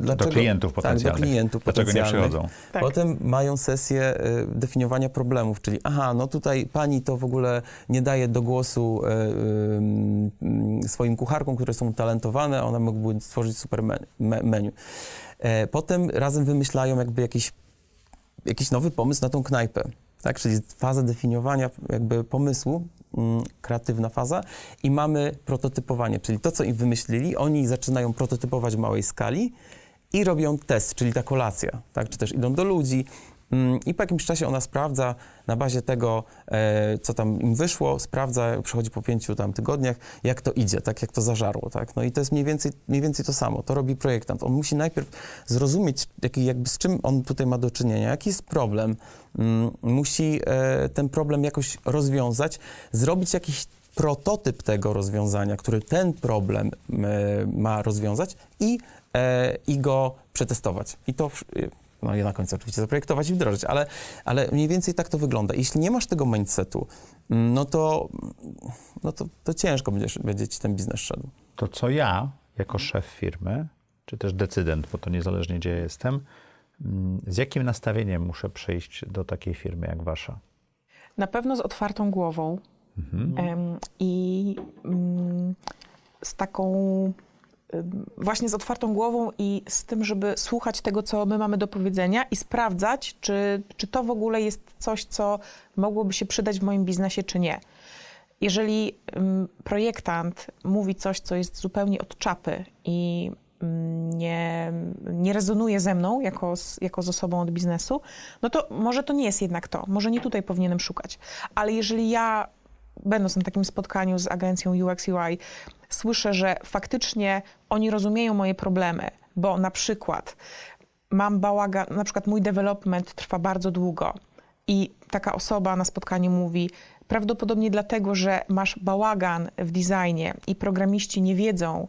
dlaczego... Do klientów potencjalnych. Do klientów potencjalnych. Dlaczego nie przychodzą. Tak. Potem mają sesję definiowania problemów, czyli tutaj pani to w ogóle nie daje do głosu swoim kucharkom, które są utalentowane, one mógłby stworzyć super menu. Potem razem wymyślają jakiś nowy pomysł na tą knajpę, Czyli faza definiowania pomysłu, kreatywna faza i mamy prototypowanie, czyli to, co im wymyślili, oni zaczynają prototypować w małej skali i robią test, czyli ta kolacja, Czy też idą do ludzi i po jakimś czasie ona sprawdza na bazie tego, co tam im wyszło, przychodzi po 5 tygodniach, jak to idzie, jak to zażarło, No i to jest mniej więcej to samo, to robi projektant. On musi najpierw zrozumieć, z czym on tutaj ma do czynienia, jaki jest problem, musi ten problem jakoś rozwiązać, zrobić jakiś prototyp tego rozwiązania, który ten problem ma rozwiązać i go przetestować. I to... i na końcu oczywiście zaprojektować i wdrożyć, ale mniej więcej tak to wygląda. Jeśli nie masz tego mindsetu, to ciężko będzie ci ten biznes szedł. To co ja, jako szef firmy, czy też decydent, bo to niezależnie gdzie ja jestem, z jakim nastawieniem muszę przyjść do takiej firmy jak wasza? Na pewno z otwartą głową i z taką... Właśnie z otwartą głową i z tym, żeby słuchać tego, co my mamy do powiedzenia i sprawdzać, czy to w ogóle jest coś, co mogłoby się przydać w moim biznesie, czy nie. Jeżeli projektant mówi coś, co jest zupełnie od czapy i nie rezonuje ze mną jako z osobą od biznesu, no to może to nie jest jednak to. Może nie tutaj powinienem szukać. Ale jeżeli ja, będąc na takim spotkaniu z agencją UX UI, słyszę, że faktycznie oni rozumieją moje problemy, bo na przykład mam bałagan, na przykład mój development trwa bardzo długo i taka osoba na spotkaniu mówi, prawdopodobnie dlatego, że masz bałagan w designie i programiści nie wiedzą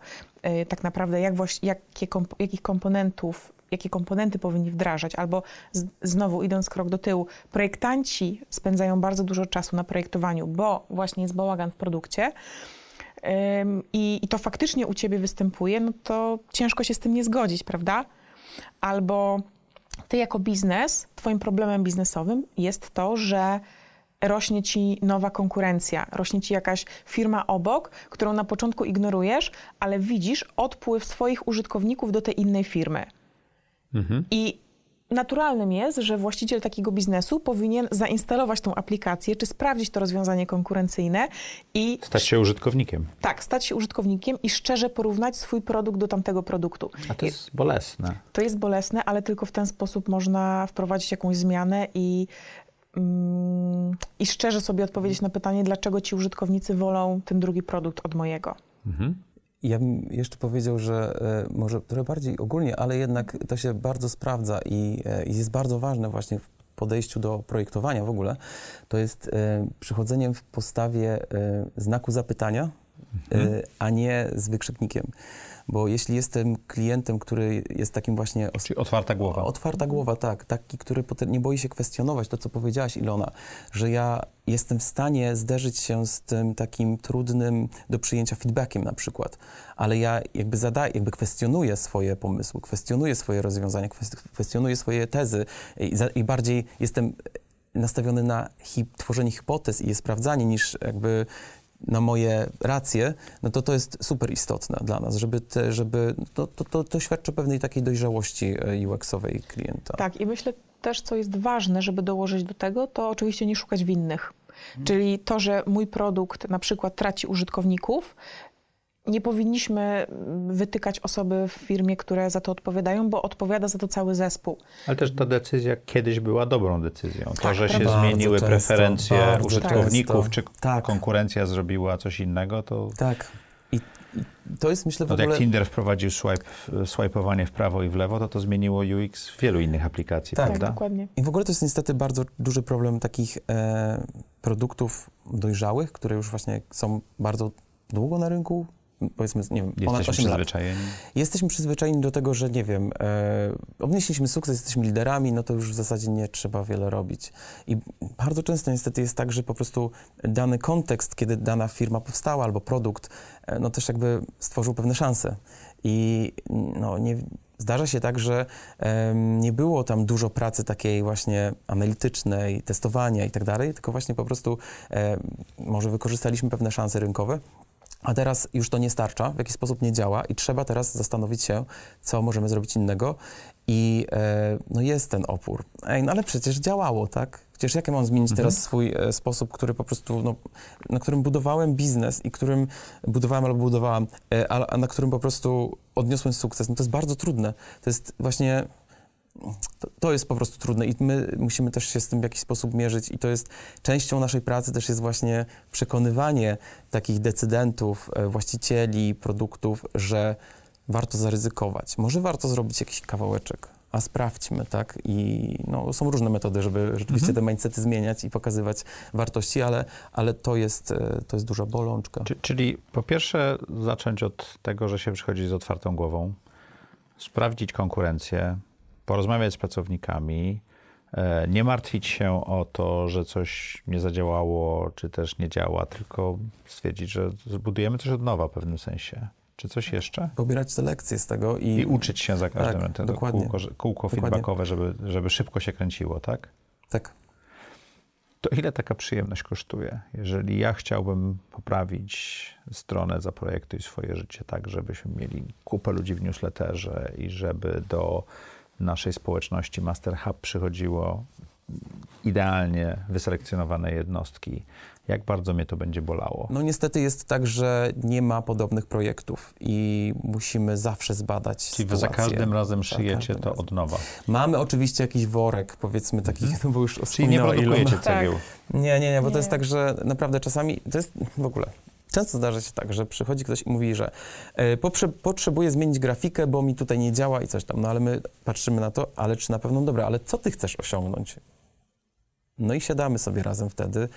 tak naprawdę, jakie komponenty powinni wdrażać, albo znowu idąc krok do tyłu, projektanci spędzają bardzo dużo czasu na projektowaniu, bo właśnie jest bałagan w produkcie, i to faktycznie u ciebie występuje, no to ciężko się z tym nie zgodzić, prawda? Albo ty jako biznes, twoim problemem biznesowym jest to, że rośnie ci nowa konkurencja, rośnie ci jakaś firma obok, którą na początku ignorujesz, ale widzisz odpływ swoich użytkowników do tej innej firmy. Mhm. I naturalnym jest, że właściciel takiego biznesu powinien zainstalować tą aplikację, czy sprawdzić to rozwiązanie konkurencyjne i... Stać się użytkownikiem. Tak, stać się użytkownikiem i szczerze porównać swój produkt do tamtego produktu. A to jest bolesne. To jest bolesne, ale tylko w ten sposób można wprowadzić jakąś zmianę i szczerze sobie odpowiedzieć na pytanie, dlaczego ci użytkownicy wolą ten drugi produkt od mojego. Mhm. Ja bym jeszcze powiedział, że może trochę bardziej ogólnie, ale jednak to się bardzo sprawdza i jest bardzo ważne właśnie w podejściu do projektowania w ogóle. To jest przychodzeniem w postawie znaku zapytania, a nie z wykrzyknikiem. Bo jeśli jestem klientem, który jest takim właśnie... Czyli otwarta głowa. Otwarta głowa, tak. Taki, który nie boi się kwestionować to, co powiedziałaś, Ilona, że ja jestem w stanie zderzyć się z tym takim trudnym do przyjęcia feedbackiem na przykład, ale ja kwestionuję swoje pomysły, kwestionuję swoje rozwiązania, kwestionuję swoje tezy i bardziej jestem nastawiony na tworzenie hipotez i je sprawdzanie niż na moje racje, no to jest super istotne dla nas, to świadczy pewnej takiej dojrzałości UX-owej klienta. Tak, i myślę też, co jest ważne, żeby dołożyć do tego, to oczywiście nie szukać winnych. Czyli to, że mój produkt na przykład traci użytkowników, nie powinniśmy wytykać osoby w firmie, które za to odpowiadają, bo odpowiada za to cały zespół. Ale też ta decyzja kiedyś była dobrą decyzją. Tak, to, że się zmieniły często, preferencje użytkowników, często. Czy konkurencja zrobiła coś innego, to... Tak. I to jest, myślę, w ogóle... Jak Tinder wprowadził swajpowanie w prawo i w lewo, to zmieniło UX w wielu innych aplikacji, tak, prawda? Tak, dokładnie. I w ogóle to jest niestety bardzo duży problem takich produktów dojrzałych, które już właśnie są bardzo długo na rynku, powiedzmy, nie wiem, ponad 8 lat. Jesteśmy przyzwyczajeni. Jesteśmy przyzwyczajeni do tego, że nie wiem, odnieśliśmy sukces, jesteśmy liderami, no to już w zasadzie nie trzeba wiele robić. I bardzo często niestety jest tak, że po prostu dany kontekst, kiedy dana firma powstała albo produkt, no też jakby stworzył pewne szanse. I no nie... Zdarza się tak, że nie było tam dużo pracy takiej właśnie analitycznej, testowania i tak dalej, tylko właśnie po prostu może wykorzystaliśmy pewne szanse rynkowe, a teraz już to nie starcza, w jakiś sposób nie działa i trzeba teraz zastanowić się, co możemy zrobić innego i no jest ten opór. No ale przecież działało, tak? Przecież jak ja mam zmienić teraz swój sposób, który po prostu, no, na którym budowałem biznes i którym budowałem albo budowałam, a na którym po prostu odniosłem sukces. No to jest bardzo trudne. To jest właśnie, to jest po prostu trudne i my musimy też się z tym w jakiś sposób mierzyć i to jest częścią naszej pracy też jest właśnie przekonywanie takich decydentów, właścicieli, produktów, że warto zaryzykować. Może warto zrobić jakiś kawałeczek. A sprawdźmy, tak? I no, są różne metody, żeby rzeczywiście te mindsety zmieniać i pokazywać wartości, ale to jest duża bolączka. Czyli po pierwsze zacząć od tego, że się przychodzi z otwartą głową, sprawdzić konkurencję, porozmawiać z pracownikami, nie martwić się o to, że coś nie zadziałało, czy też nie działa, tylko stwierdzić, że zbudujemy coś od nowa w pewnym sensie. Czy coś jeszcze? Pobierać te lekcje z tego i uczyć się za każdym razem. Tak, kółko feedbackowe, żeby szybko się kręciło, tak? Tak. To ile taka przyjemność kosztuje? Jeżeli ja chciałbym poprawić stronę za projektu i swoje życie tak, żebyśmy mieli kupę ludzi w newsletterze i żeby do naszej społeczności Master Hub przychodziło idealnie wyselekcjonowane jednostki. Jak bardzo mnie to będzie bolało? No niestety jest tak, że nie ma podobnych projektów i musimy zawsze zbadać sytuację. Czyli wy za każdym razem szyjecie to od nowa. Mamy oczywiście jakiś worek, powiedzmy takich, no bo już czyli nie produkujecie cegieł. Tak. Nie, bo to jest tak, że naprawdę czasami, to jest w ogóle... Często zdarza się tak, że przychodzi ktoś i mówi, że potrzebuje zmienić grafikę, bo mi tutaj nie działa i coś tam. No ale my patrzymy na to, ale czy na pewno dobra, ale co ty chcesz osiągnąć? No i siadamy sobie razem wtedy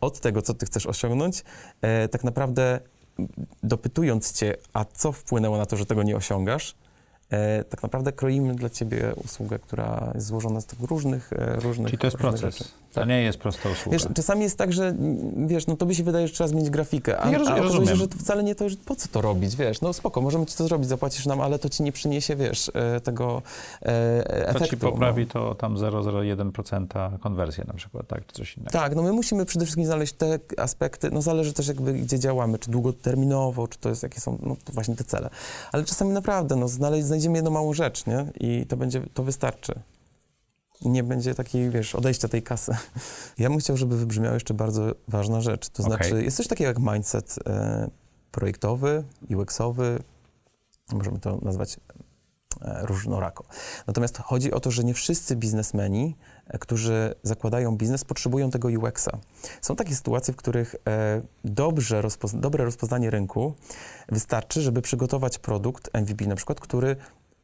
od tego, co ty chcesz osiągnąć, tak naprawdę dopytując cię, a co wpłynęło na to, że tego nie osiągasz, tak naprawdę kroimy dla ciebie usługę, która jest złożona z tych różnych Czyli to jest proces. Rzeczy. To tak. Nie jest prosta usługa. Wiesz, czasami jest tak, że wiesz, no tobie się wydaje, że trzeba zmienić grafikę, a okazuje się, że to wcale nie to, że po co to robić, wiesz, no spoko, możemy ci to zrobić, zapłacisz nam, ale to ci nie przyniesie, wiesz, tego efektu. To ci poprawi to tam 0,01% konwersję na przykład, tak, czy coś innego. Tak, no my musimy przede wszystkim znaleźć te aspekty, no zależy też jakby gdzie działamy, czy długoterminowo, czy to jest, jakie są, no to właśnie te cele. Ale czasami naprawdę, no znajdziemy jedną małą rzecz, nie, i to wystarczy. Nie będzie takiej, wiesz, odejścia tej kasy. Ja bym chciał, żeby wybrzmiała jeszcze bardzo ważna rzecz. To znaczy, jest coś takiego jak mindset projektowy, UX-owy. Możemy to nazwać różnorako. Natomiast chodzi o to, że nie wszyscy biznesmeni, którzy zakładają biznes, potrzebują tego UX-a. Są takie sytuacje, w których dobre rozpoznanie rynku wystarczy, żeby przygotować produkt MVP na przykład, który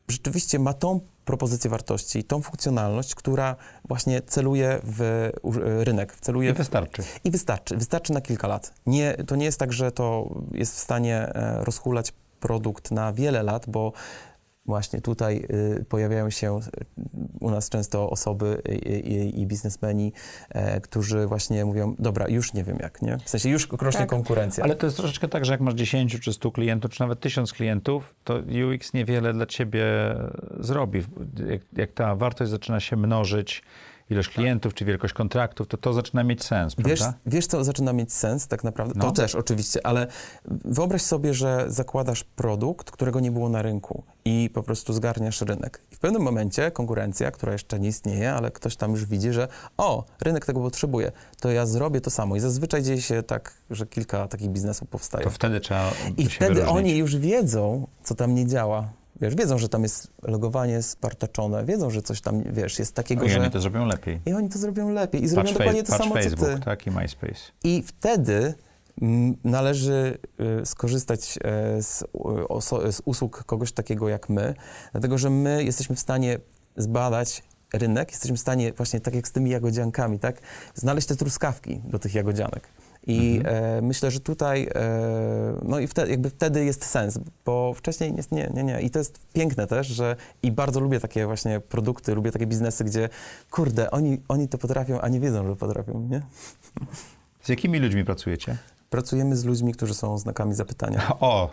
rzeczywiście ma tą propozycję wartości, tą funkcjonalność, która właśnie celuje w rynek. Celuje wystarczy na kilka lat. Nie, to nie jest tak, że to jest w stanie rozhulać produkt na wiele lat, bo właśnie tutaj pojawiają się u nas często osoby i biznesmeni, którzy właśnie mówią, dobra, już nie wiem jak, nie? W sensie już rośnie konkurencja. Ale to jest troszeczkę tak, że jak masz 10 czy 100 klientów, czy nawet 1000 klientów, to UX niewiele dla ciebie zrobi. Jak ta wartość zaczyna się mnożyć ilość klientów, czy wielkość kontraktów, to zaczyna mieć sens, prawda? Wiesz co zaczyna mieć sens tak naprawdę? No. To też oczywiście, ale wyobraź sobie, że zakładasz produkt, którego nie było na rynku i po prostu zgarniasz rynek. I w pewnym momencie konkurencja, która jeszcze nie istnieje, ale ktoś tam już widzi, że o, rynek tego potrzebuje, to ja zrobię to samo. I zazwyczaj dzieje się tak, że kilka takich biznesów powstaje. To wtedy trzeba wyróżnić. Oni już wiedzą, co tam nie działa. Wiesz, wiedzą, że tam jest logowanie spartaczone, wiedzą, że coś tam, wiesz, jest takiego, że... oni to zrobią lepiej. I oni to zrobią lepiej. I zrobią dokładnie to samo, Facebook, co ty. Tak, i MySpace. I wtedy należy skorzystać z usług kogoś takiego jak my, dlatego, że my jesteśmy w stanie zbadać rynek, jesteśmy w stanie właśnie tak jak z tymi jagodziankami, tak, znaleźć te truskawki do tych jagodzianek. I myślę, że tutaj, no i wtedy jest sens, bo wcześniej nie. I to jest piękne też, że i bardzo lubię takie właśnie produkty, lubię takie biznesy, gdzie kurde, oni to potrafią, a nie wiedzą, że potrafią, nie? Z jakimi ludźmi pracujecie? Pracujemy z ludźmi, którzy są znakami zapytania. O!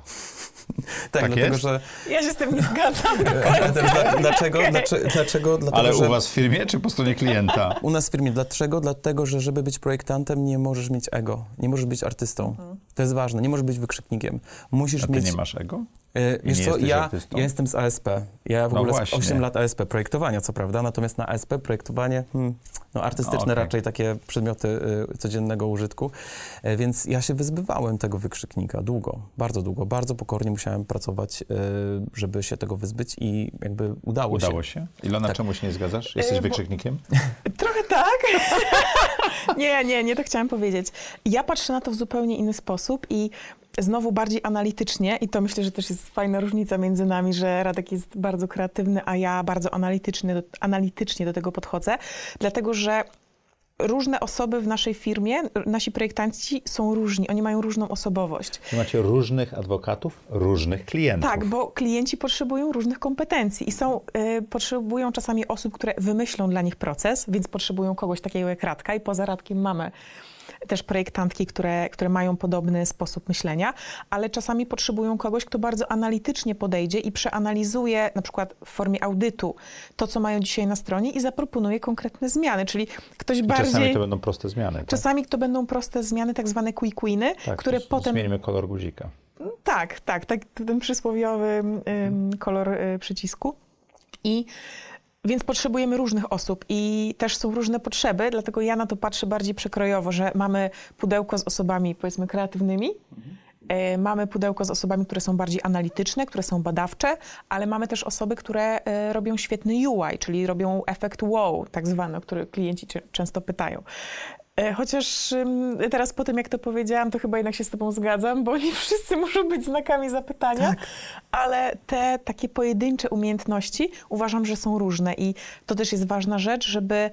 Tak dlatego, jest? Że... Ja się z tym nie zgadzam do końca. Dlaczego? Dlaczego? Dlatego, ale u was w firmie, czy po stronie klienta? U nas w firmie. Dlaczego? Dlatego, że żeby być projektantem, nie możesz mieć ego. Nie możesz być artystą. Mhm. To jest ważne. Nie możesz być wykrzyknikiem. Musisz mieć... nie masz ego? Wiesz co, ja jestem z ASP. Ja w ogóle właśnie. 8 lat ASP projektowania, co prawda, natomiast na ASP projektowanie, no artystyczne raczej takie przedmioty codziennego użytku, więc ja się wyzbywałem tego wykrzyknika długo, bardzo pokornie musiałem pracować, żeby się tego wyzbyć i jakby udało się. Ilona, czemu się nie zgadzasz? Jesteś wykrzyknikiem? Trochę tak. Nie, tak chciałam powiedzieć. Ja patrzę na to w zupełnie inny sposób i znowu bardziej analitycznie i to myślę, że też jest fajna różnica między nami, że Radek jest bardzo kreatywny, a ja bardzo analitycznie do tego podchodzę, dlatego że różne osoby w naszej firmie, nasi projektanci są różni, oni mają różną osobowość. Macie różnych adwokatów, różnych klientów. Tak, bo klienci potrzebują różnych kompetencji i potrzebują czasami osób, które wymyślą dla nich proces, więc potrzebują kogoś takiego jak Radka i poza Radkiem mamy też projektantki, które mają podobny sposób myślenia, ale czasami potrzebują kogoś, kto bardzo analitycznie podejdzie i przeanalizuje na przykład w formie audytu to, co mają dzisiaj na stronie i zaproponuje konkretne zmiany, czyli ktoś bardziej... Czasami to będą proste zmiany. Tak? Czasami to będą proste zmiany, tak zwane quick winy, które potem... Zmienimy kolor guzika. Tak, ten przysłowiowy kolor przycisku i... Więc potrzebujemy różnych osób i też są różne potrzeby, dlatego ja na to patrzę bardziej przekrojowo, że mamy pudełko z osobami, powiedzmy, kreatywnymi, mamy pudełko z osobami, które są bardziej analityczne, które są badawcze, ale mamy też osoby, które robią świetny UI, czyli robią efekt wow, tak zwany, o który klienci często pytają. Chociaż teraz po tym, jak to powiedziałam, to chyba jednak się z tobą zgadzam, bo nie wszyscy muszą być znakami zapytania, tak. Ale te takie pojedyncze umiejętności uważam, że są różne i to też jest ważna rzecz, żeby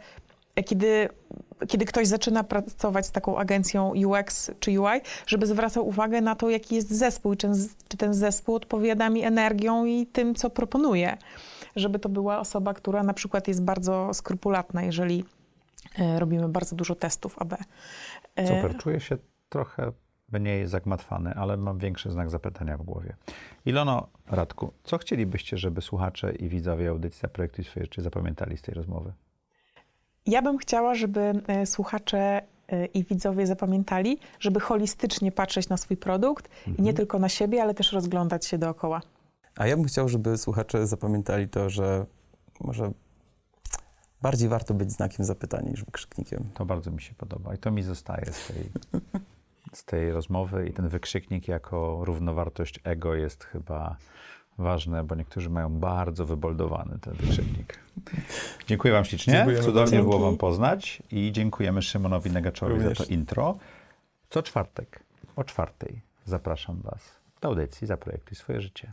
kiedy ktoś zaczyna pracować z taką agencją UX czy UI, żeby zwracał uwagę na to, jaki jest zespół i czy ten zespół odpowiada mi energią i tym, co proponuje. Żeby to była osoba, która na przykład jest bardzo skrupulatna, jeżeli robimy bardzo dużo testów AB. Super, czuję się trochę mniej zagmatwany, ale mam większy znak zapytania w głowie. Ilono, Radku, co chcielibyście, żeby słuchacze i widzowie audycji Zaprojektuj swoje rzeczy zapamiętali z tej rozmowy? Ja bym chciała, żeby słuchacze i widzowie zapamiętali, żeby holistycznie patrzeć na swój produkt i nie tylko na siebie, ale też rozglądać się dookoła. A ja bym chciał, żeby słuchacze zapamiętali to, że może bardziej warto być znakiem zapytania niż wykrzyknikiem. To bardzo mi się podoba i to mi zostaje z tej rozmowy i ten wykrzyknik jako równowartość ego jest chyba ważne, bo niektórzy mają bardzo wyboldowany ten wykrzyknik. Dziękuję wam ślicznie, dziękujemy. Cudownie było wam poznać i dziękujemy Szymonowi Negaczowi za to intro. Co czwartek o 4:00 zapraszam was do audycji Zaprojektuj swoje życie.